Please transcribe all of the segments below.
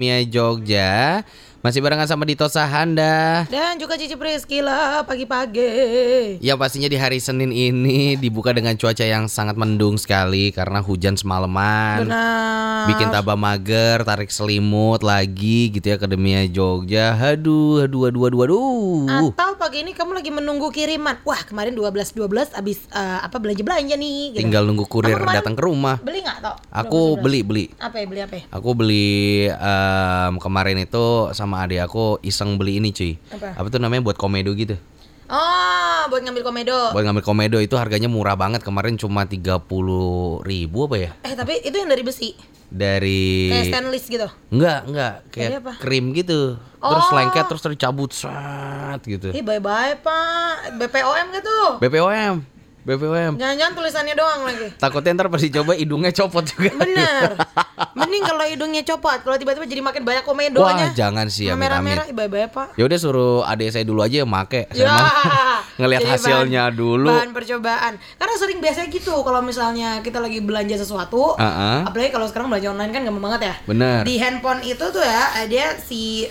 Akademia Jogja. Masih barengan sama Ditosahanda dan juga Cici Preskila pagi-pagi. Ya pastinya di hari Senin ini dibuka dengan cuaca yang sangat mendung sekali karena hujan semalaman. Benar. Bikin tambah mager, tarik selimut lagi gitu ya Akademia Jogja. Aduh. Atau pagi ini kamu lagi menunggu kiriman. Wah, kemarin 12 abis belanja-belanja nih gitu. Tinggal nunggu kurir datang ke rumah. Beli enggak toh? Aku beli. Apa ya? Aku beli kemarin itu sama adik aku iseng beli ini cuy. Apa tuh namanya, buat komedo gitu. Oh, buat ngambil komedo. Buat ngambil komedo itu harganya murah banget. Kemarin cuma 30.000 apa ya? Tapi itu yang dari besi. Dari kayak stainless gitu? Enggak, kayak krim gitu. Oh. Terus lengket, terus dicabut sat gitu. Bye-bye Pak. BPOM gitu. BPOM. Jangan-jangan tulisannya doang lagi. Takutnya ntar pas dicoba hidungnya copot juga. Bener. Mending kalau hidungnya copot. Kalau tiba-tiba jadi makin banyak komedonya. Wah jangan sih, amit-amit. Merah-merah, iba-iba Pak. Yaudah suruh adik saya dulu aja make. Saya ngelihat hasilnya dulu. Bahan percobaan. Karena sering biasanya gitu. Kalau misalnya kita lagi belanja sesuatu, apalagi kalau sekarang belanja online kan gampang banget ya. Bener. Di handphone itu tuh ya, dia si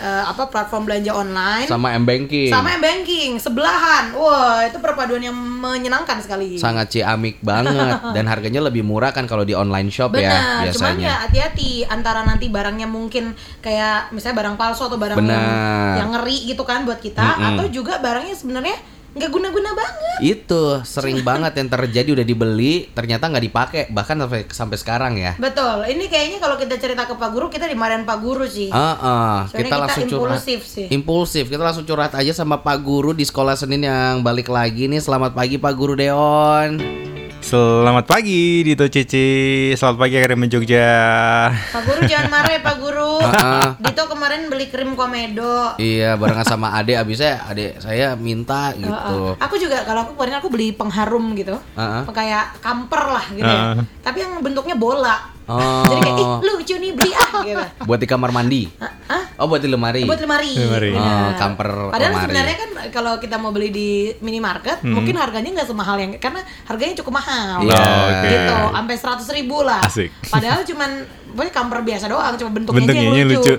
platform belanja online sama M banking. Sebelahan. Wah itu perpaduan yang menyenangkan sekali. Sangat ciamik banget dan harganya lebih murah kan kalau di online shop. Bener, ya biasanya. Cuman ya hati-hati antara nanti barangnya mungkin kayak misalnya barang palsu atau barang yang ngeri gitu kan buat kita, atau juga barangnya sebenarnya nggak guna-guna banget. Itu sering banget yang terjadi, udah dibeli ternyata nggak dipakai bahkan sampai sekarang ya. Betul. Ini kayaknya kalau kita cerita ke Pak Guru kita dimarahin Pak Guru sih. Kita langsung impulsif curhat. Kita langsung curhat aja sama Pak Guru di Sekolah Senin yang balik lagi nih. Selamat pagi Pak Guru Deon. Selamat pagi Dito Cici. Selamat pagi Akademia Jogja. Pak Guru jangan marah ya Pak Guru. Dito kemarin beli krim komedo. Iya barengan sama adek. Abisnya adek saya minta gitu. Aku juga kalau aku beli pengharum gitu. Kayak kamper lah gitu ya. Tapi yang bentuknya bola. Jadi kayak lucu nih, beli gitu. Buat di kamar mandi. Oh buat di lemari. Buat lemari. Kamper. Padahal lemari. Sebenarnya kan kalau kita mau beli di minimarket, mungkin harganya nggak semahal yang karena harganya cukup mahal. Gitu, sampai 100.000 lah. Asik. Padahal cuman boleh kamper biasa doang, cuma bentuknya lucu.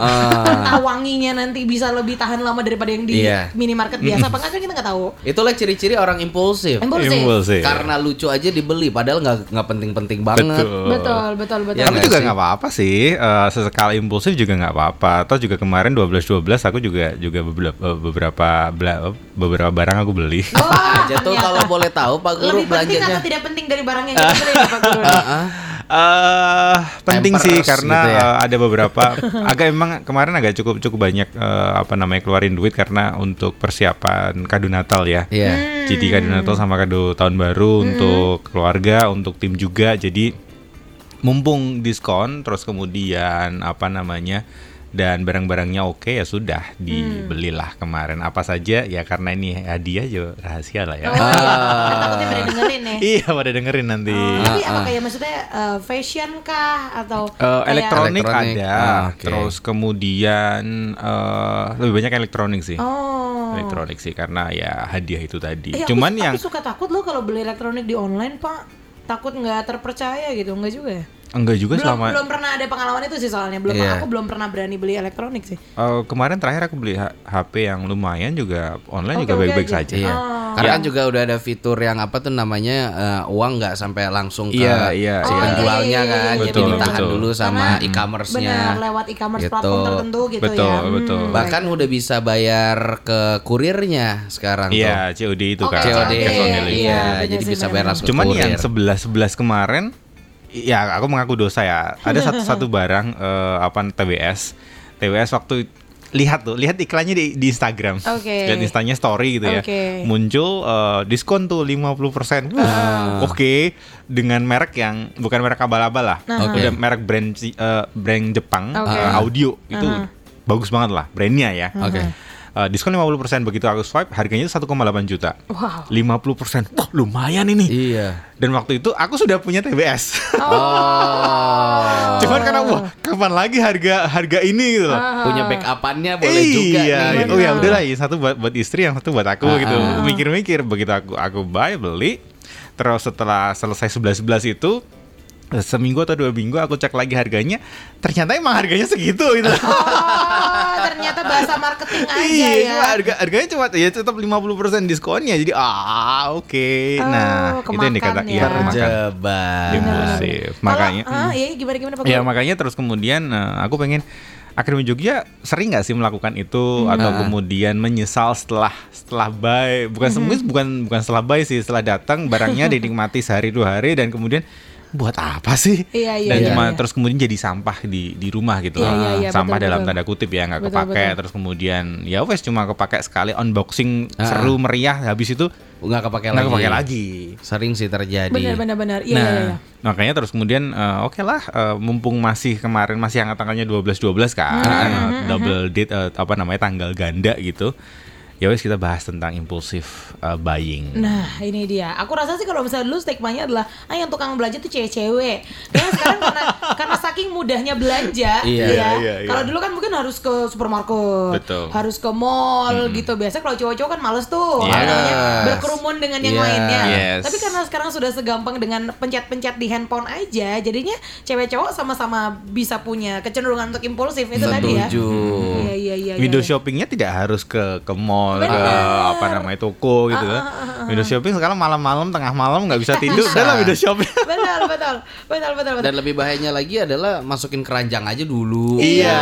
Wanginya nanti bisa lebih tahan lama daripada yang di minimarket biasa. Apa enggak kan kita nggak tahu. Itulah ciri-ciri orang impulsif. Karena lucu aja dibeli, padahal nggak penting-penting banget. Betul. Tapi juga nggak apa-apa sih. Sesekali impulsif juga nggak apa-apa. Atau juga kemarin 12-12 aku juga beberapa barang aku beli. Jatuh kalau boleh tahu Pak Guru lebih belanjanya. Lebih penting atau tidak penting dari barang yang kita beli Pak Guru? Penting Emperors sih karena gitu ya. Ada beberapa kemarin agak cukup banyak keluarin duit karena untuk persiapan kado Natal ya. Jadi kado Natal sama kado tahun baru untuk keluarga, untuk tim juga. Jadi mumpung diskon terus kemudian dan barang-barangnya oke ya sudah dibelilah kemarin apa saja ya karena ini hadiah juga rahasia lah ya. Takutnya pada dengerin ya. Iya pada dengerin nanti. Tapi apa kayak maksudnya fashion kah atau elektronik ada. Terus kemudian lebih banyak elektronik sih. Elektronik sih karena ya hadiah itu tadi. Cuman aku suka takut loh kalau beli elektronik di online Pak. Takut nggak terpercaya gitu, nggak juga ya? Enggak juga selama belum pernah ada pengalaman itu sih soalnya aku belum pernah berani beli elektronik sih. Kemarin terakhir aku beli HP yang lumayan juga online juga baik-baik saja. Iya. Karena juga udah ada fitur yang uang nggak sampai langsung ke penjualnya kan. Betul, jadi ditahan dulu sama e-commerce-nya. Benar, lewat e-commerce gitu. Platform tertentu gitu. Betul. Bahkan udah bisa bayar ke kurirnya sekarang tuh. COD itu kan. COD. Jadi bisa bayar langsung ke kurir. Cuman yang 11-11 kemarin ya, aku mengaku dosa ya. Ada satu barang TWS waktu lihat iklannya di Instagram. Lihat Instanya story gitu ya. Muncul diskon tuh 50%. Dengan merek yang bukan merek abal-abal lah. Udah merek brand Jepang, audio itu bagus banget lah brandnya ya. Diskon 50%. Begitu aku swipe harganya 1,8 juta. 50%. Wah lumayan ini. Dan waktu itu aku sudah punya TBS. Cuman karena kapan lagi harga ini gitu loh. Punya backupannya boleh juga nih. Oh ya udahlah, satu buat istri yang satu buat aku gitu. Mikir-mikir begitu aku beli. Terus setelah selesai 11-11 itu seminggu atau 2 minggu aku cek lagi harganya, ternyata emang harganya segitu gitu. Oh, ternyata bahasa marketing aja. Iya, ya. Harganya cuma ya tetap 50% diskonnya. Jadi oke. Oh, nah, itu yang dikatakan ya perjaban. Impulsif. Makanya. Gimana Pak Guru? Ya makanya terus kemudian aku pengen Akademi Jogja sering nggak sih melakukan itu atau kemudian menyesal setelah buy, bukan setelah buy sih, setelah datang barangnya dinikmati sehari 2 hari dan kemudian buat apa sih? Iya, terus kemudian jadi sampah di rumah gitu. Iya, sampah betul, dalam tanda kutip ya, nggak kepake. Betul. Terus kemudian ya wes cuma kepake sekali unboxing seru meriah, habis itu nggak kepake lagi. Sering sih terjadi. Benar. Iya. Makanya terus kemudian mumpung masih kemarin masih hangat-hangatnya 12-12 kan, double date tanggal ganda gitu. Ya wes kita bahas tentang impulsif buying. Nah ini dia. Aku rasa sih kalau misalnya dulu stigmanya adalah yang tukang belanja tuh cewek-cewek. Karena sekarang karena saking mudahnya belanja, iya. Kalau dulu kan mungkin harus ke supermarket, betul, harus ke mall gitu. Biasa kalau cowok-cowok kan males tuh, berkerumun dengan yang lainnya. Yes. Tapi karena sekarang sudah segampang dengan pencet-pencet di handphone aja, jadinya cewek-cowok sama-sama bisa punya kecenderungan untuk impulsif itu. Setuju. Tadi ya. Iya. Window shoppingnya tidak harus ke mall. Toko gitu kan. Window shopping sekarang malam-malam, tengah malam enggak bisa tidur, udah window shopping. Betul. Dan lebih bahayanya lagi adalah masukin keranjang aja dulu. Iya.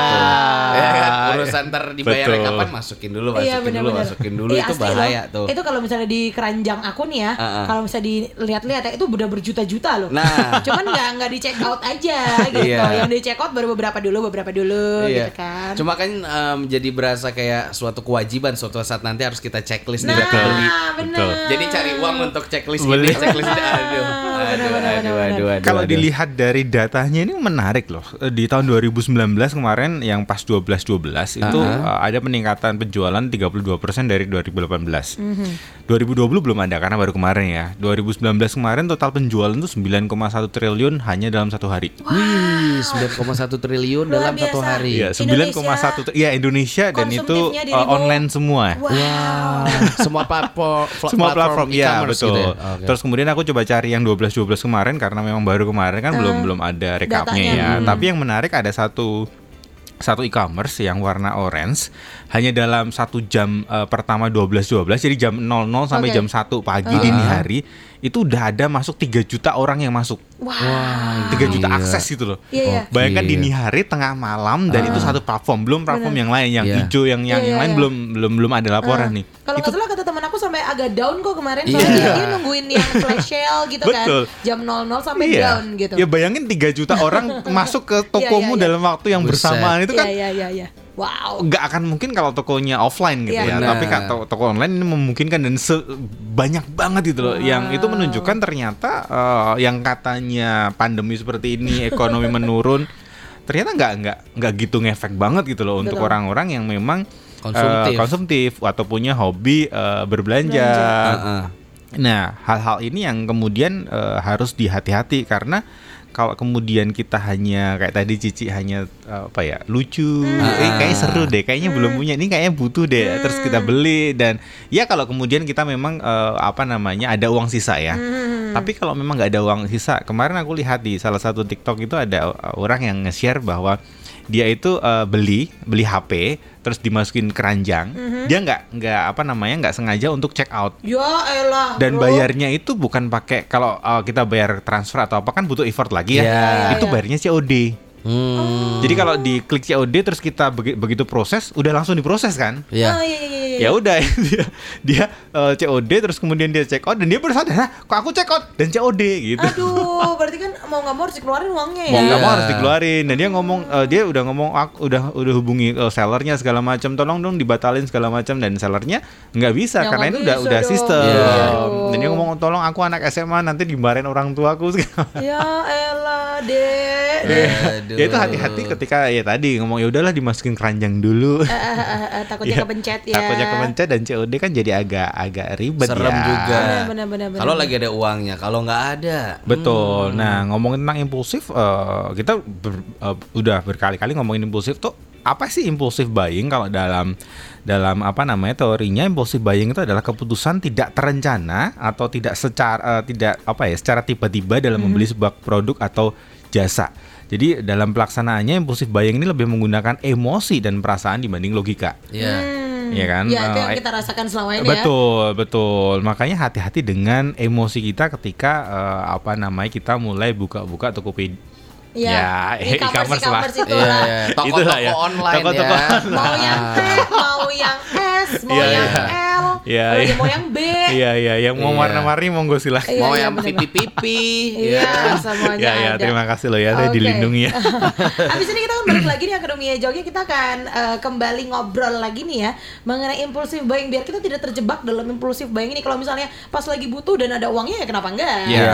Urusan dibayar kapan, masukin dulu itu bahaya tuh. Itu kalau misalnya di keranjang aku nih ya, kalau misalnya dilihat-lihat ya, itu udah berjuta-juta loh. Nah, cuman enggak di check out aja gitu. Yang di check out baru beberapa dulu gitu kan. Cuma kan jadi berasa kayak suatu kewajiban, suatu saat nanti harus kita checklist di beli. Betul. Jadi cari uang untuk checklist ini, checklist itu. Aduh. Kalau dilihat dari datanya ini menarik loh. Di tahun 2019 kemarin yang pas 12-12 itu ada peningkatan penjualan 32% dari 2018. 2020 belum ada karena baru kemarin ya. 2019 kemarin total penjualan itu 9,1 triliun hanya dalam 1 hari. Wow. Wih, 9,1 triliun dalam 1 hari. Iya, 9,1 ya Indonesia dan itu online semua. Wow. Semua platform e-commerce ya, betul. Gitu ya? Okay. Terus kemudian aku coba cari yang 12-12 kemarin karena memang baru kemarin kan belum ada rekapnya ya. Tapi yang menarik ada satu e-commerce yang warna orange hanya dalam 1 jam pertama 12-12, jadi jam 00 sampai jam 1 pagi dini hari itu udah ada masuk 3 juta orang yang masuk. Wow. 3 juta akses gitu loh. Bayangkan dini hari, tengah malam, dan itu satu platform, belum platform yang lain, yang hijau, yang lain belum ada laporan nih. Kalau nggak salah kata teman aku sampai agak down kok kemarin, soalnya dia nungguin yang flash sale gitu. Betul. Kan jam 00 sampai down gitu. Ya bayangin 3 juta orang masuk ke tokomu dalam waktu yang bersamaan itu kan. Wow, nggak akan mungkin kalau tokonya offline gitu ya. Tapi kan toko online ini memungkinkan dan banyak banget gitu loh. Yang itu menunjukkan ternyata yang katanya pandemi seperti ini, ekonomi menurun, ternyata nggak gitu ngefek banget gitu loh. Betul. Untuk orang-orang yang memang konsumtif atau punya hobi berbelanja. Nah, hal-hal ini yang kemudian harus dihati-hati karena kalau kemudian kita hanya kayak tadi Cici hanya lucu, kayaknya seru deh, kayaknya belum punya, ini kayaknya butuh deh, terus kita beli. Dan ya kalau kemudian kita memang ada uang sisa ya. Tapi kalau memang nggak ada uang sisa, kemarin aku lihat di salah satu TikTok itu ada orang yang nge-share bahwa dia itu beli HP terus dimasukin keranjang. Dia nggak sengaja untuk check out. Ya elah. Dan bayarnya itu bukan pakai, kalau kita bayar transfer atau apa kan butuh effort lagi ya. Itu bayarnya COD. Jadi kalau diklik COD terus kita begitu proses, udah langsung diproses kan? Ya udah dia COD terus kemudian dia check out dan dia bersadar, kok aku check out dan COD gitu. Aduh, berarti kan mau nggak mau harus dikeluarin uangnya ya. Mau nggak mau harus dikeluarin dan dia ngomong, dia udah ngomong, udah hubungi sellernya segala macam, tolong dong dibatalin segala macam, dan sellernya nggak bisa karena ini udah sistem. Dan dia ngomong, tolong aku anak SMA nanti dimarahin orang tuaku. Ya elah deh. Ya itu hati-hati ketika ya tadi ngomong ya udahlah dimasukin keranjang dulu. Takutnya kepencet ya. Takutnya kepencet dan COD kan jadi agak ribet. Serem juga. Benar. Kalau lagi ada uangnya, kalau nggak ada. Betul. Nah, ngomongin tentang impulsif, kita udah berkali-kali ngomongin impulsif tuh apa sih impulsive buying? Kalau dalam apa namanya teorinya, impulsive buying itu adalah keputusan tidak terencana atau secara tiba-tiba dalam membeli sebuah produk atau jasa. Jadi dalam pelaksanaannya impulsive buying ini lebih menggunakan emosi dan perasaan dibanding logika. Iya. Iya kan? Iya, itu yang kita rasakan selama ini. Betul. Makanya hati-hati dengan emosi kita ketika kita mulai buka-buka Tokopedia. Ya, e-commerce itu lah. Toko-toko online ya. Mau yang L, mau yang B. Yang mau warna-warni monggo silahkan. Mau yang pipi-pipi. Iya, semuanya ada. Iya, terima kasih loh ya, saya dilindungi ya. Abis ini kita akan balik lagi di Akademia Jogja. Kita akan kembali ngobrol lagi nih ya, mengenai impulsive buying, biar kita tidak terjebak dalam impulsive buying ini. Kalau misalnya pas lagi butuh dan ada uangnya, ya kenapa enggak? Iya.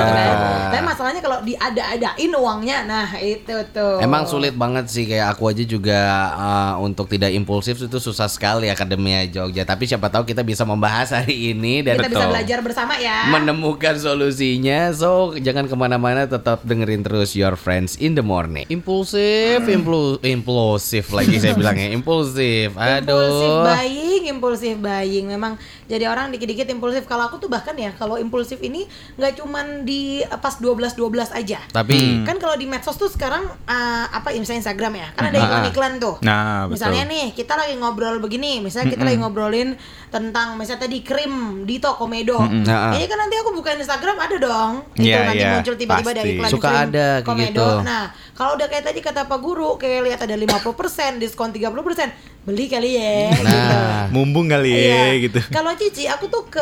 Tapi masalahnya kalau diada-adain uangnya, nah itu tuh emang sulit banget sih. Kayak aku aja juga untuk tidak impulsif itu susah sekali Akademia Jogja. Tapi siapa tahu kita bisa membahas hari ini dan kita bisa belajar bersama ya, menemukan solusinya. So jangan kemana-mana, tetap dengerin terus Your Friends in the Morning. Impulsif lagi saya bilangnya. Impulsif, aduh. Impulsif buying memang jadi orang dikit-dikit impulsif. Kalau aku tuh bahkan ya, kalau impulsif ini gak cuman di pas 12-12 aja. Tapi kan kalau di medsos tuh sekarang misalnya Instagram ya, kan ada iklan-iklan tuh. Nah, betul. Misalnya nih kita lagi ngobrol begini, misalnya kita lagi ngobrolin tentang misalnya tadi krim di Tokomedo. Ini kan nanti aku buka Instagram ada dong. Itu nanti muncul tiba-tiba ada iklan suka ada Komedo. Gitu. Nah, kalau udah kayak tadi kata Pak Guru, kayak lihat ada 50%, diskon 30%. Beli kali ya, mumbung kali ya, gitu. Kalau Cici, aku tuh ke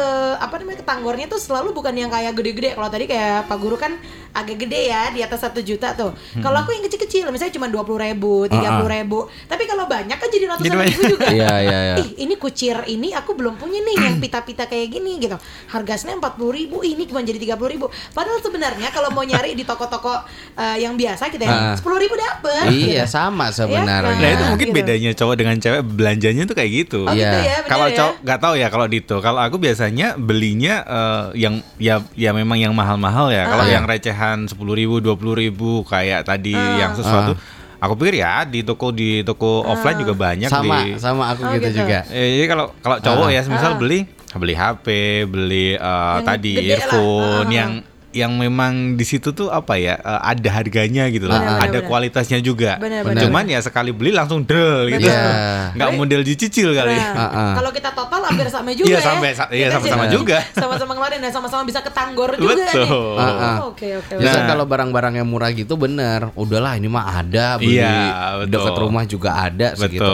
tanggornya tuh selalu bukan yang kayak gede-gede. Kalau tadi kayak Pak Guru kan agak gede ya, di atas 1 juta tuh. Kalau aku yang kecil-kecil, misalnya cuma 20.000, 30.000. Tapi kalau banyak kan jadi ratusan ribu juga. Iya. Ih, ini kucir ini aku belum punya nih yang pita-pita kayak gini gitu. Harganya 40.000, ini cuma jadi 30.000. Padahal sebenarnya kalau mau nyari di toko-toko yang biasa kita 10.000 dapet. Iya, gitu. Sama sebenarnya. Nah, itu mungkin gitu. Bedanya cowok dengan cewek. Belanjanya tuh kayak gitu. Oh, yeah. Gitu ya, kalau cowok nggak tahu ya kalau gitu. Kalau aku biasanya belinya yang ya memang yang mahal-mahal ya. Kalau yang recehan 10.000, 20.000 kayak tadi yang sesuatu. Aku pikir ya di toko offline juga banyak. Sama aku gitu juga. Jadi kalau cowok ya, misal beli HP, beli earphone yang memang di situ tuh ada harganya gitu loh, ada kualitasnya juga. Bener. Cuman ya sekali beli langsung del gitu. Yeah. Nggak model dicicil kali. Kalau kita total hampir sama juga ya. Sama-sama juga. Sama-sama kemarin dan sama-sama bisa ketanggor juga nih. Oke. Biasanya kalau barang-barang yang murah gitu bener, udahlah ini mah ada beli dekat rumah juga ada segitu.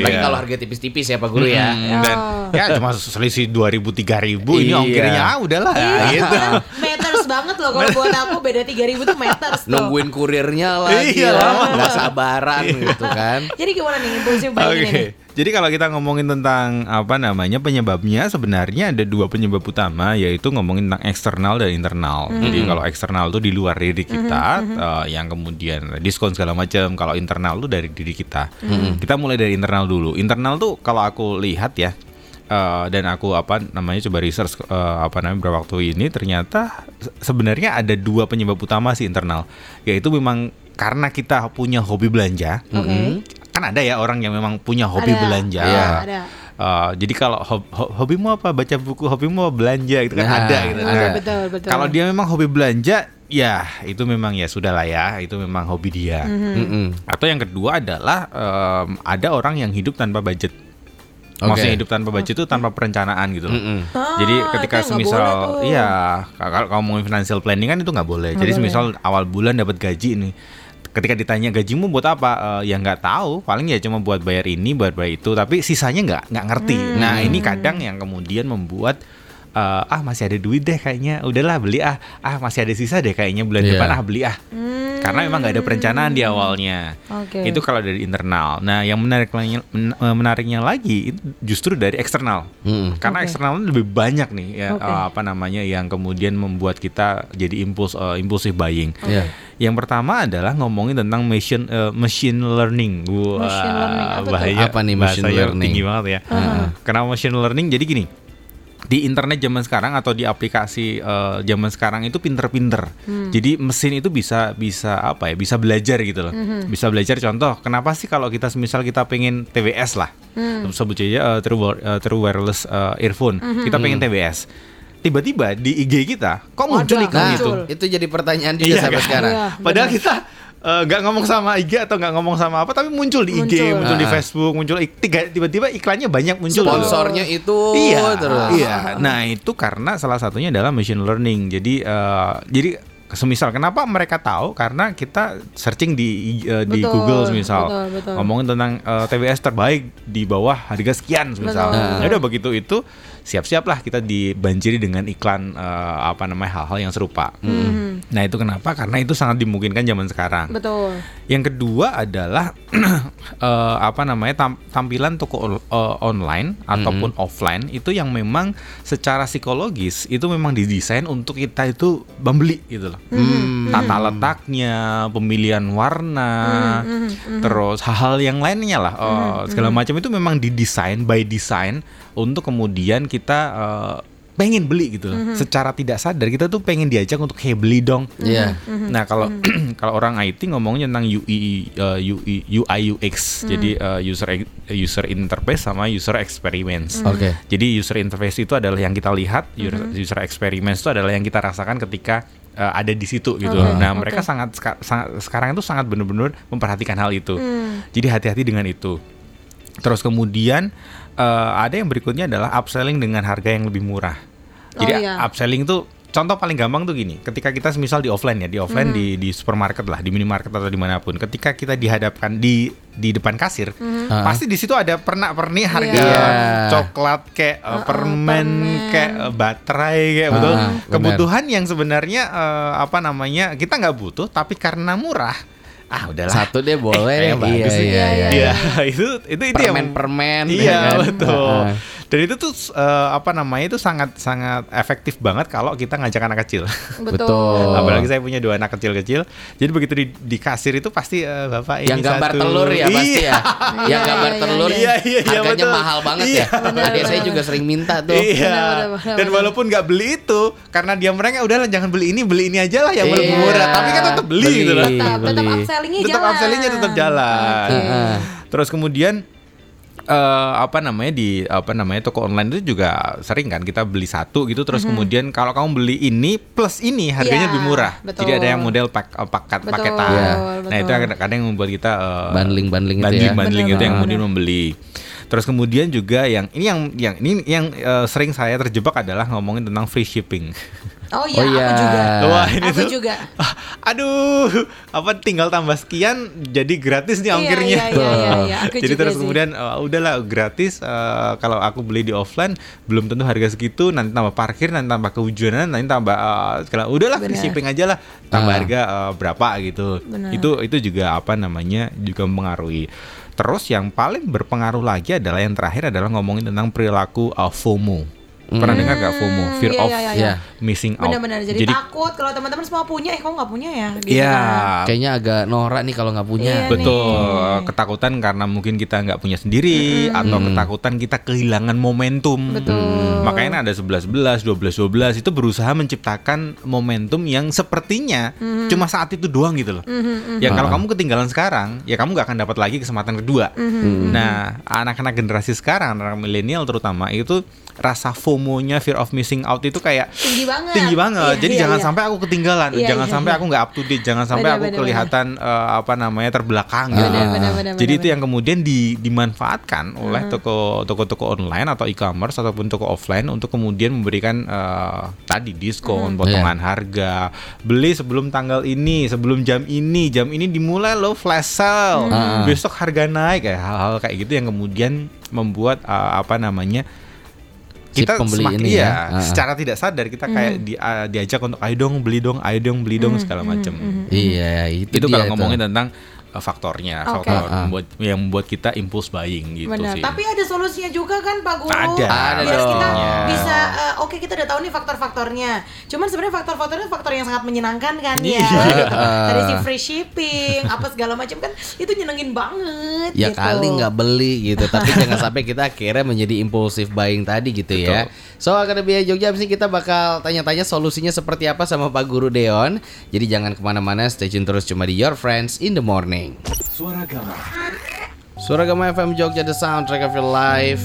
Tapi kalau harga tipis-tipis ya Pak Guru ya. Dan ya cuma selisih 2.000-3.000 ini ongkirnya udahlah gitu. Meters banget loh kalau buat aku, beda 3.000 tuh meters tuh. Nungguin kurirnya lagi. Iya, nggak sabaran gitu kan. Jadi gimana nih impulsif buying ini? Jadi kalau kita ngomongin tentang penyebabnya, sebenarnya ada 2 penyebab utama, yaitu ngomongin tentang eksternal dan internal. Jadi kalau eksternal itu di luar diri kita, yang kemudian diskon segala macam. Kalau internal itu dari diri kita. Kita mulai dari internal dulu. Internal tuh kalau aku lihat ya, dan aku coba research beberapa waktu ini, ternyata sebenarnya ada 2 penyebab utama sih internal, yaitu memang karena kita punya hobi belanja. Kan ada ya orang yang memang punya hobi belanja. Ada. Jadi kalau hobimu apa, baca buku, hobimu belanja gitu kan ada gitu. Betul. Kalau dia memang hobi belanja, ya itu memang ya sudahlah ya, itu memang hobi dia. Atau yang kedua adalah ada orang yang hidup tanpa budget. Maksudnya hidup tanpa budget itu tanpa perencanaan gitu loh. Jadi ketika semisal kalau ngomongin financial planning kan itu nggak boleh. Jadi semisal awal bulan dapat gaji nih, ketika ditanya gajimu buat apa, ya nggak tahu, paling ya cuma buat bayar ini, buat bayar itu, tapi sisanya nggak ngerti. Nah ini kadang yang kemudian membuat masih ada duit deh kayaknya, udahlah beli masih ada sisa deh kayaknya bulan depan beli karena memang nggak ada perencanaan di awalnya. Itu kalau dari internal. Nah yang menariknya lagi justru dari eksternal, karena eksternal lebih banyak nih ya, yang kemudian membuat kita jadi impulsive buying. Yang pertama adalah ngomongin tentang machine learning. Machine learning apa nih? Machine learning tinggi banget ya. Kenapa machine learning? Jadi gini, di internet zaman sekarang atau di aplikasi zaman sekarang itu pinter-pinter. Jadi mesin itu bisa apa ya? Bisa belajar gitu loh. Bisa belajar. Contoh, kenapa sih kalau kita misal kita pengen TWS lah, sebut aja true wireless earphone, kita pengen TWS. Tiba-tiba di IG kita kok muncul iklan itu? Itu jadi pertanyaan juga sampai sekarang. Iya, padahal kita nggak ngomong sama IG atau nggak ngomong sama apa, tapi muncul di IG, muncul di Facebook, muncul tiba-tiba iklannya banyak muncul. Sponsornya itu terus. Iya. Nah itu karena salah satunya adalah machine learning. Jadi semisal kenapa mereka tahu? Karena kita searching di Google misal, ngomongin tentang TWS terbaik di bawah harga sekian misal. Ya udah begitu itu siap-siaplah kita dibanjiri dengan iklan hal-hal yang serupa. Nah itu kenapa? Karena itu sangat dimungkinkan zaman sekarang. Betul. Yang kedua adalah tampilan toko online ataupun offline itu yang memang secara psikologis itu memang didesain untuk kita itu membeli gitu loh. Tata letaknya, pemilihan warna, terus hal-hal yang lainnya lah, segala macam itu memang didesain by design untuk kemudian kita pengen beli gitu loh. Secara tidak sadar kita tuh pengen diajak untuk hey beli dong. Nah kalau kalau orang IT ngomongnya tentang UI/UX, jadi user interface sama user experiments. Jadi user interface itu adalah yang kita lihat, user experiments itu adalah yang kita rasakan ketika ada di situ gitu. Nah mereka sangat sekarang itu sangat benar-benar memperhatikan hal itu. Jadi hati-hati dengan itu. Terus kemudian ada yang berikutnya adalah upselling dengan harga yang lebih murah. Jadi upselling tuh contoh paling gampang tuh gini, ketika kita misal di offline ya, di supermarket lah, di minimarket atau dimanapun, ketika kita dihadapkan di depan kasir, pasti di situ ada pernak-pernik harga coklat kayak permen kayak baterai kayak betul. Kebutuhan yang sebenarnya kita nggak butuh, tapi karena murah. Ah udahlah. Satu deh boleh. Itu permen-permen. Iya, betul. Dan itu tuh itu sangat-sangat efektif banget kalau kita ngajak anak kecil. Betul. Apalagi saya punya 2 anak kecil-kecil. Jadi begitu di kasir itu pasti Bapak ini yang gambar telur ya pasti ya. Yang gambar telur. Harganya mahal banget ya. Adik saya juga sering minta tuh. Dan walaupun enggak beli itu karena dia merengek, udahlah jangan beli ini aja lah yang lebih murah. Tapi kan tetap beli gitu loh. Tetap upsellingnya tetap jalan. Terus kemudian toko online itu juga sering kan kita beli satu gitu, terus kemudian kalau kamu beli ini plus ini harganya lebih murah. Jadi ada yang model paketan. Nah itu kadang yang membuat kita bundling itu yang kemudian membeli. Terus kemudian juga yang sering saya terjebak adalah ngomongin tentang free shipping. Aku juga. Tinggal tambah sekian jadi gratis nih ongkirnya. Jadi terus kemudian udahlah gratis, kalau aku beli di offline belum tentu harga segitu, nanti tambah parkir, nanti tambah kehujanan, nanti tambah udahlah free shipping aja lah, tambah harga berapa gitu. Bener. Itu juga juga mengaruhi. Terus yang paling berpengaruh lagi adalah yang terakhir adalah ngomongin tentang perilaku FOMO. Pernah dengar gak FOMO? Fear of missing out. Benar-benar. Jadi takut kalau teman-teman semua punya, kamu gak punya ya? Iya. Kayaknya agak norak nih kalau gak punya. Iya, betul. Nih. Ketakutan karena mungkin kita gak punya sendiri, atau ketakutan kita kehilangan momentum. Betul. Makanya ada 11-11, 12-12 itu berusaha menciptakan momentum yang sepertinya cuma saat itu doang gitu loh. Ya kalau kamu ketinggalan sekarang, ya kamu gak akan dapat lagi kesempatan kedua. Nah, anak-anak generasi sekarang, anak milenial terutama, itu rasa FOMO-nya, fear of missing out itu kayak tinggi banget. Jadi jangan sampai aku ketinggalan, jangan sampai aku nggak up to date, jangan sampai aku kelihatan terbelakang gitu. Jadi itu yang kemudian dimanfaatkan oleh toko-toko online atau e-commerce ataupun toko offline untuk kemudian memberikan diskon, potongan harga, beli sebelum tanggal ini, sebelum jam ini dimulai loh flash sale, besok harga naik, hal-hal kayak gitu yang kemudian membuat kita secara tidak sadar kita kayak diajak untuk ayo dong beli dong segala macam. Iya, itu kalau ngomongin tentang faktornya, okay, faktor yang membuat kita impulse buying gitu. Benar. Sih. Tapi ada solusinya juga kan Pak Guru. Ada biar kita bisa oke, kita udah tahu nih faktor-faktornya. Cuman sebenarnya faktor-faktornya faktor yang sangat menyenangkan kan ya. Dari si free shipping, apa segala macam kan itu nyenengin banget. Ya gitu. Kali nggak beli gitu. Tapi jangan sampai kita akhirnya menjadi impulsive buying tadi gitu. Betul. Ya. So Akademia Jogja abis ini kita bakal tanya-tanya solusinya seperti apa sama Pak Guru Deon. Jadi jangan kemana-mana, stay tune terus cuma di Your Friends in the Morning. Swaragama FM Jogja, the soundtrack of your life.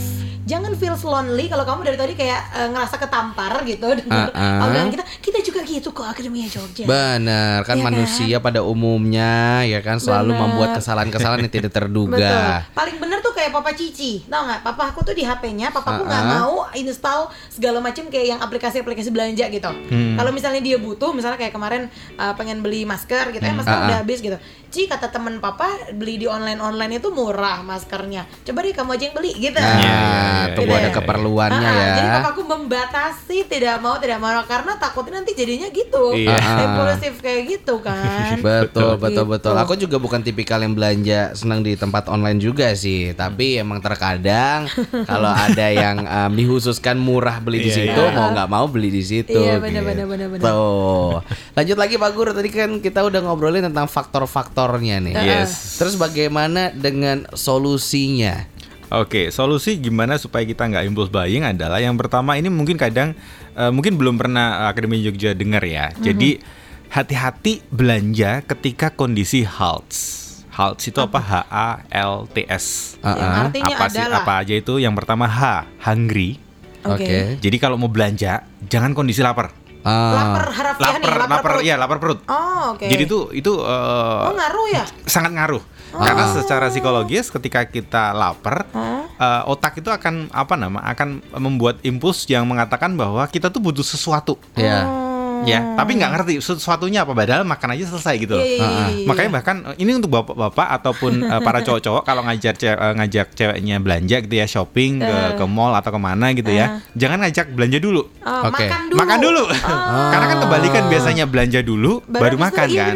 Jangan feels lonely kalau kamu dari tadi kayak ngerasa ketampar gitu dengar obrolan kita juga gitu kok Akademia Jogja. Benar, kan ya manusia kan? Pada umumnya ya kan selalu bener membuat kesalahan-kesalahan yang tidak terduga. Betul. Paling benar tuh kayak Papa Cici, tau nggak? Papa aku tuh di HP-nya, Papa aku nggak mau install segala macam kayak yang aplikasi-aplikasi belanja gitu. Kalau misalnya dia butuh, misalnya kayak kemarin pengen beli masker gitu, masker udah habis gitu. Ci, kata teman Papa, beli di online-online itu murah maskernya. Coba deh kamu aja yang beli gitu. Nah, perlu ada keperluannya ya. Jadi Papaku membatasi, tidak mau karena takutnya nanti jadinya gitu. Impulsif kayak gitu kan. Betul. Aku juga bukan tipikal yang belanja senang di tempat online juga sih, tapi emang terkadang kalau ada yang dihususkan murah beli di situ, mau enggak mau beli di situ. Iya, benar. Tuh. Lanjut lagi Pak Guru, tadi kan kita udah ngobrolin tentang faktor-faktornya nih. Yes. Terus bagaimana dengan solusinya? Oke, solusi gimana supaya kita nggak impulse buying adalah yang pertama ini mungkin kadang mungkin belum pernah Akademia Jogja dengar ya. Jadi hati-hati belanja ketika kondisi halts itu apa? HALTS. Artinya apa sih? Apa aja itu? Yang pertama H, hungry. Oke. Jadi kalau mau belanja jangan kondisi lapar. Lapar perut. Oh, oke. Jadi itu ngaruh ya? Sangat ngaruh. Karena secara psikologis ketika kita lapar, otak itu akan akan membuat impuls yang mengatakan bahwa kita tuh butuh sesuatu. Ya, tapi nggak ngerti sesuatunya apa, padahal makan aja selesai gitu loh. Makanya bahkan ini untuk bapak-bapak ataupun para cowok-cowok kalau ngajak ceweknya belanja gitu ya, shopping ke mall atau kemana gitu ya, jangan ngajak belanja dulu. Makan dulu. Karena kan kebalikan, biasanya belanja dulu baru makan kan.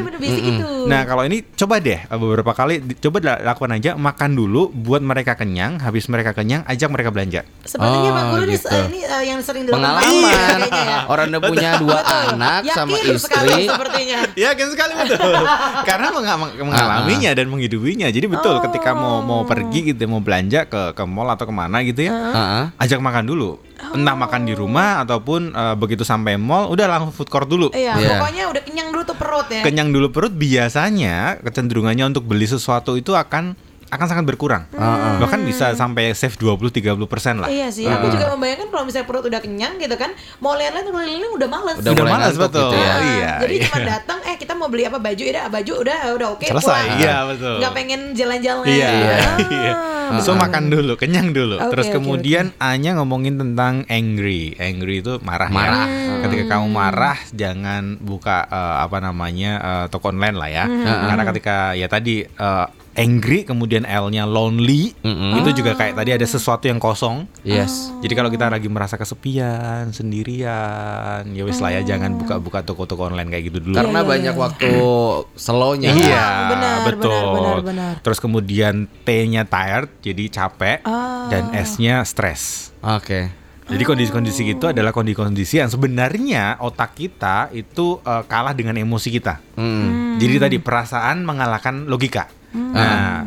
Nah kalau ini coba deh beberapa kali coba lakukan aja, makan dulu buat mereka kenyang, habis mereka kenyang ajak mereka belanja. Sepertinya Pak Guru gitu. Ini yang sering dilakukan. Orang udah punya dua anak yakin sama istri. Yakin sekali betul. Karena mengalaminya dan menghidupinya. Jadi betul ketika mau pergi gitu, mau belanja ke mall atau kemana gitu ya, ajak makan dulu. Entah makan di rumah ataupun begitu sampai mall udah langsung food court dulu. Pokoknya udah kenyang dulu tuh perut ya. Kenyang dulu perut biasanya kecenderungannya untuk beli sesuatu itu akan sangat berkurang. Bahkan bisa sampai save 20-30% lah. Iya sih, aku juga membayangkan kalau misalnya perut udah kenyang gitu kan, mau lihat-lihat udah males. Udah males betul. Gitu ya. Jadi cuma datang kita mau beli apa, baju udah oke. Selesai. Iya, betul. Enggak pengen jalan-jalan. Iya. So makan dulu, kenyang dulu. Terus kemudian Anya ngomongin tentang angry. Angry itu marah. Ya. Ketika kamu marah jangan buka toko online lah ya. Karena ketika ya tadi angry, kemudian L-nya lonely, itu juga kayak tadi ada sesuatu yang kosong. Yes. Jadi kalau kita lagi merasa kesepian, sendirian, ya wis lah ya, jangan buka-buka toko-toko online kayak gitu dulu. Karena banyak waktu slow-nya. Benar. Terus kemudian T-nya tired, jadi capek, dan S-nya stress. Oke. Jadi kondisi-kondisi itu adalah kondisi-kondisi yang sebenarnya otak kita itu kalah dengan emosi kita. Jadi tadi perasaan mengalahkan logika. Nah,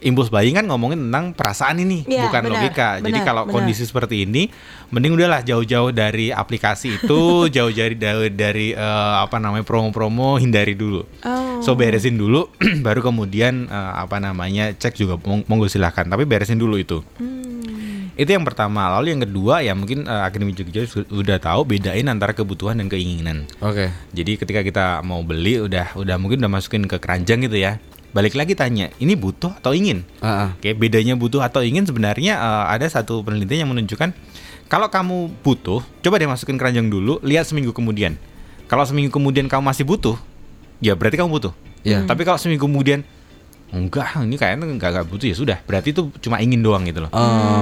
impulse buying kan ngomongin tentang perasaan ini, bukan logika. Jadi kalau kondisi seperti ini, mending udahlah jauh-jauh dari aplikasi itu, jauh dari promo-promo, hindari dulu. So beresin dulu, baru kemudian cek juga, monggo silahkan. Tapi beresin dulu itu. Itu yang pertama. Lalu yang kedua ya mungkin Akademia Jogja udah tahu bedain antara kebutuhan dan keinginan. Oke. Jadi ketika kita mau beli udah mungkin udah masukin ke keranjang gitu ya. Balik lagi tanya, ini butuh atau ingin? Oke, bedanya butuh atau ingin sebenarnya ada satu penelitian yang menunjukkan kalau kamu butuh, coba deh masukin keranjang dulu, lihat seminggu kemudian. Kalau seminggu kemudian kamu masih butuh, ya berarti kamu butuh. Tapi kalau seminggu kemudian enggak, ini kayaknya enggak butuh, ya sudah, berarti itu cuma ingin doang gitu loh.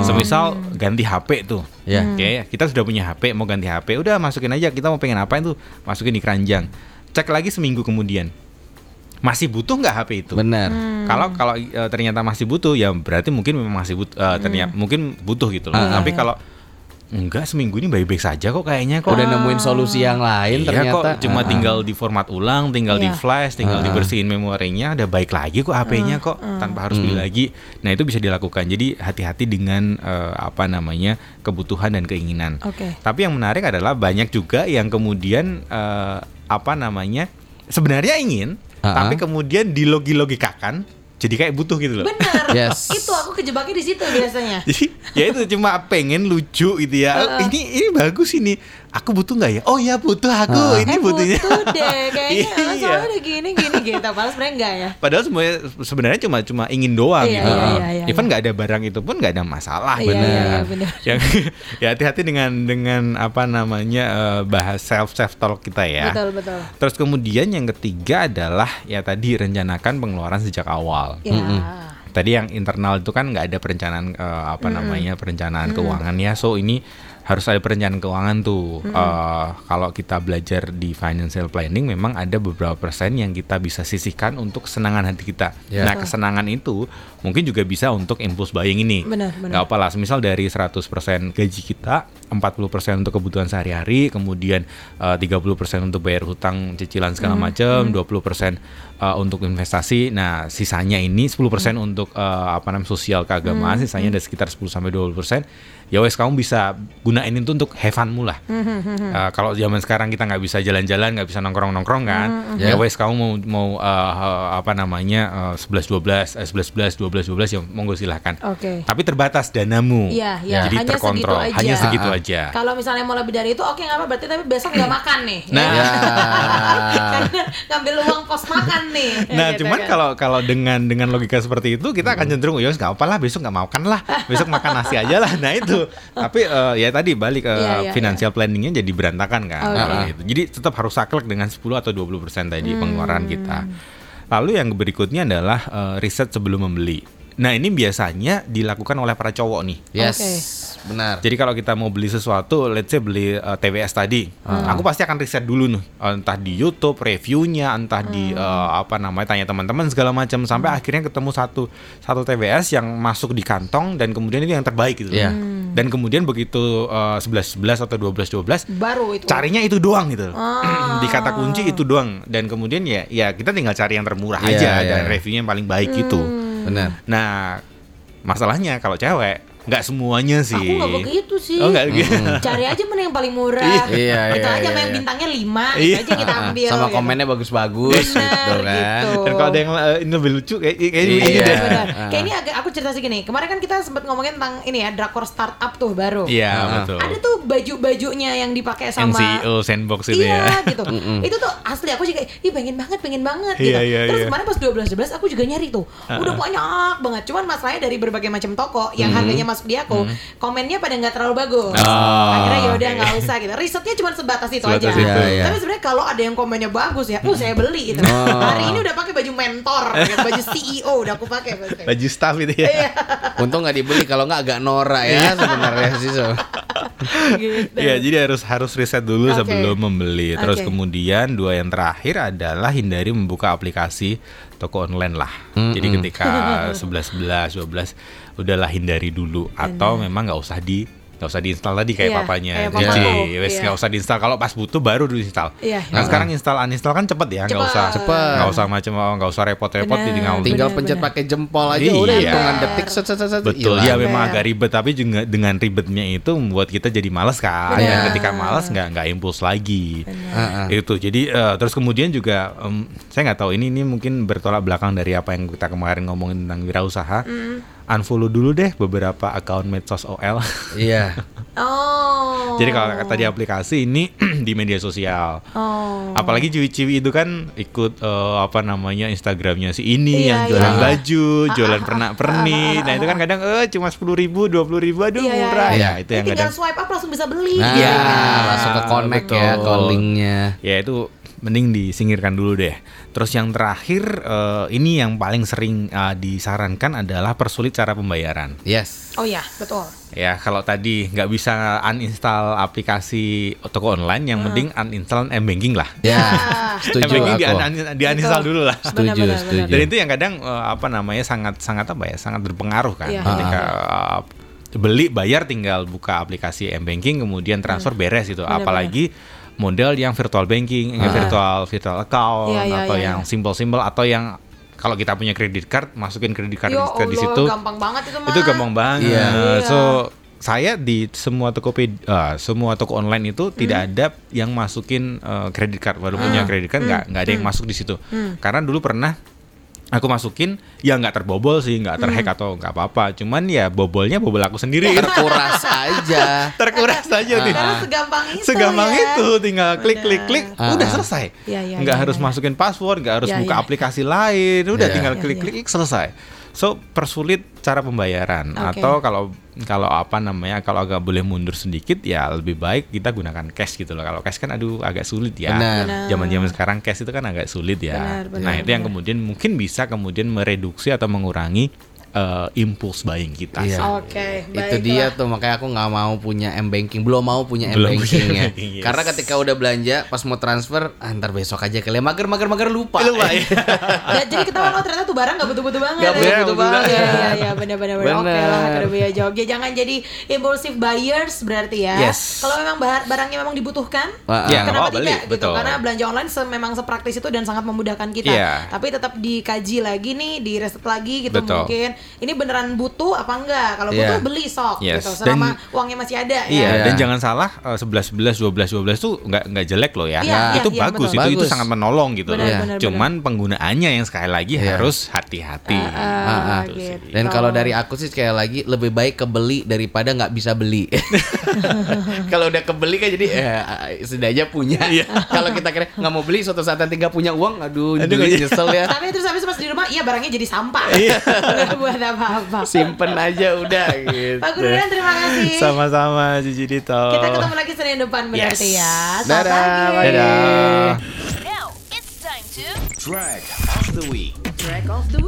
Semisal ganti HP tuh. Oke, kita sudah punya HP, mau ganti HP, udah masukin aja, kita mau pengen apain tuh, masukin di keranjang. Cek lagi seminggu kemudian. masih butuh nggak HP itu? Benar. Kalau ternyata masih butuh, ya berarti mungkin memang masih butuh, ternyata mungkin butuh gitu loh. Tapi kalau enggak, seminggu ini baik-baik saja kok kayaknya kok. Udah nemuin solusi yang lain, iya, ternyata kok, cuma tinggal di format ulang, tinggal di flash, tinggal dibersihin memorinya, ada baik lagi kok HP-nya kok, tanpa harus beli lagi. Nah itu bisa dilakukan. Jadi hati-hati dengan kebutuhan dan keinginan. Tapi yang menarik adalah banyak juga yang kemudian sebenarnya ingin, tapi kemudian dilogikakan. Jadi kayak butuh gitu loh. Bener, yes. Itu aku kejebaknya di situ biasanya. Jadi ya itu cuma pengen lucu gitu ya. Ini bagus ini. Aku butuh nggak ya? Oh ya butuh aku. Ini butuhnya. Butuh deh kayaknya. Soalnya udah gini gitu. Padahal sebenarnya nggak ya. Padahal sebenarnya cuma ingin doang. Iya, gitu. Iya. Even nggak ada barang itu pun nggak ada masalah. Bener. Yang ya hati-hati dengan bahas self talk kita ya. Betul. Terus kemudian yang ketiga adalah ya tadi rencanakan pengeluaran sejak awal. Ya. Tadi yang internal itu kan nggak ada perencanaan perencanaan keuangan ya. So ini harus ada perencanaan keuangan tuh. Kalau kita belajar di financial planning, memang ada beberapa persen yang kita bisa sisihkan untuk kesenangan hati kita. Nah kesenangan itu mungkin juga bisa untuk impulse buying ini. Gak apa lah, misal dari 100% gaji kita, 40% untuk kebutuhan sehari-hari, kemudian 30% untuk bayar hutang cicilan segala macam, 20% untuk investasi. Nah sisanya ini 10% untuk sosial keagamaan, sisanya ada sekitar 10-20%. Ya wes kamu bisa gunain itu untuk have fun-mu lah. Kalau zaman sekarang kita nggak bisa jalan-jalan, nggak bisa nongkrong-nongkrong kan. Ya wes kamu mau 11-12 ya monggo silahkan. Tapi terbatas danamu. Jadi hanya terkontrol, hanya segitu aja. Kalau misalnya mau lebih dari itu oke nggak apa berarti, tapi besok nggak makan nih. Karena ngambil uang pos makan nih. Cuman kalau dengan logika seperti itu kita akan cenderung ya wes nggak apa lah, besok nggak makan lah, besok makan nasi aja lah. Nah itu. Tapi ya tadi balik financial planningnya jadi berantakan kan. Gitu. Jadi tetap harus saklek dengan 10 atau 20% tadi pengeluaran kita. Lalu yang berikutnya adalah riset sebelum membeli. Nah ini biasanya dilakukan oleh para cowok nih. Benar. Jadi kalau kita mau beli sesuatu, let's say beli TWS tadi, aku pasti akan riset dulu nih, entah di YouTube reviewnya, entah di tanya teman-teman segala macam, sampai akhirnya ketemu satu TWS yang masuk di kantong dan kemudian itu yang terbaik gitu. Dan kemudian begitu 11-11 atau 12-12 baru itu carinya itu doang gitu. Di kata kunci itu doang. Dan kemudian ya kita tinggal cari yang termurah aja dan reviewnya yang paling baik gitu. Benar. Nah, masalahnya kalau cewek nggak semuanya sih. Aku nggak begitu sih. Oh, cari aja mana yang paling murah. Kita aja main bintangnya 5, aja kita ambil. Sama gitu. Komennya bagus-bagus. Bener, gitu. Dan kalau ada yang ini lebih lucu kayak ini. Kayak ini aku cerita segini. Kemarin kan kita sempat ngomongin tentang ini ya, drakor startup tuh baru. Betul. Ada tuh baju-bajunya yang dipakai sama CEO Sandbox itu ya. Gitu. Itu tuh asli aku juga, ih pengen banget gitu. Terus kemarin pas 12-12 aku juga nyari tuh. Udah banyak banget. Cuman masalahnya dari berbagai macam toko yang harganya masuk di aku, komennya pada nggak terlalu bagus. Akhirnya yaudah nggak usah gitu. Risetnya cuma sebatas itu aja. Tapi sebenarnya kalau ada yang komennya bagus ya, saya beli gitu. Hari ini udah pakai baju mentor, baju CEO udah aku pakai. Baju staff itu ya. Untung nggak dibeli, kalau nggak agak norak ya sebenarnya sih so. Gitu. Ya jadi harus riset dulu sebelum membeli. Terus kemudian dua yang terakhir adalah hindari membuka aplikasi toko online lah. Jadi ketika 11-12 udahlah hindari dulu. Atau memang nggak usah diinstal tadi kayak papanya. Wes nggak usah diinstal, kalau pas butuh baru diinstal. Nah sekarang install uninstall kan cepet ya, nggak usah macam nggak usah repot-repot, tinggal pencet pakai jempol aja udah hitungan detik. Betul ya, memang agak ribet, tapi juga dengan ribetnya itu membuat kita jadi malas kan. Dan ketika malas nggak impuls lagi. Itu jadi terus kemudian juga saya nggak tahu ini mungkin bertolak belakang dari apa yang kita kemarin ngomongin tentang wirausaha. Unfollow dulu deh beberapa akun medsos OL. Jadi kalau tadi aplikasi ini di media sosial. Apalagi ciwi-ciwi itu kan ikut Instagramnya si ini yang jualan baju, jualan pernak-pernik. Nah itu kan kadang cuma 10.000, 20.000, aduh murah. Itu yang kadang tinggal swipe up langsung bisa beli. Langsung ke connect ya, callingnya. Ya itu mending disingkirkan dulu deh. Terus yang terakhir, ini yang paling sering disarankan adalah persulit cara pembayaran. Yes. Oh ya, betul. Ya, kalau tadi nggak bisa uninstall aplikasi toko online, yang mending uninstall M banking lah. Ya, setuju. M banking di uninstall dulu lah. Setuju. Dan itu yang kadang sangat berpengaruh kan, ketika beli bayar tinggal buka aplikasi M banking kemudian transfer beres gitu. Apalagi model yang virtual banking, virtual account atau yang simple atau yang kalau kita punya kredit card, masukin kredit card di situ. Gampang banget itu mah. Itu gampang banget. Yeah. So saya di semua toko online itu tidak ada yang masukin kredit card. Walaupun punya kredit card nggak ada yang masuk di situ. Karena dulu pernah aku masukin, ya nggak terbobol sih, nggak terhack atau nggak apa-apa. Cuman ya bobol aku sendiri. Terkuras aja. Nih. Karena segampang itu, tinggal klik, udah selesai. Nggak harus masukin password, nggak harus buka aplikasi lain, udah tinggal klik, selesai. So persulit cara pembayaran. Atau kalau agak boleh mundur sedikit, ya lebih baik kita gunakan cash gitu loh. Kalau cash kan agak sulit ya. Zaman-zaman sekarang cash itu kan agak sulit ya. Benar. Yang kemudian mungkin bisa mereduksi atau mengurangi impulse buying kita. Itu dia tuh, makanya aku nggak mau punya M banking, belum mau punya M banking ya. Yes. Karena ketika udah belanja, pas mau transfer, ntar besok aja kali, mager lupa. Nah, jadi ketahuan ternyata tuh barang nggak butuh banget. Nggak butuh banget. Ya, benar. Oke lah, Akademia Jogja jangan jadi impulsive buyers berarti ya. Yes. Kalau memang barangnya memang dibutuhkan, kenapa tidak? Gitu. Karena belanja online memang sepraktis itu dan sangat memudahkan kita. Yeah. Tapi tetap dikaji lagi nih, direset lagi gitu mungkin. Ini beneran butuh apa enggak? Kalau butuh beli sok gitu, selama uangnya masih ada. Dan jangan salah 11, 12 tuh enggak jelek loh ya. Itu bagus, betul. Itu sangat menolong gitu. Benar. Cuman penggunaannya yang sekali lagi harus hati-hati. Gitu. Dan kalau dari aku sih sekali lagi lebih baik kebeli daripada enggak bisa beli. Kalau udah kebeli kan jadi setidaknya punya. Kalau kita kira enggak mau beli, suatu saat nanti enggak punya uang, aduh nyesel ya. Tapi terus habis di rumah, barangnya jadi sampah. Nggak buat apa-apa, simpen aja udah gitu. Pak Guru Deon, terima kasih. Sama-sama Cici Dito. Kita ketemu lagi Senin depan berarti ya. Dadah. Now it's time to Track of the Week.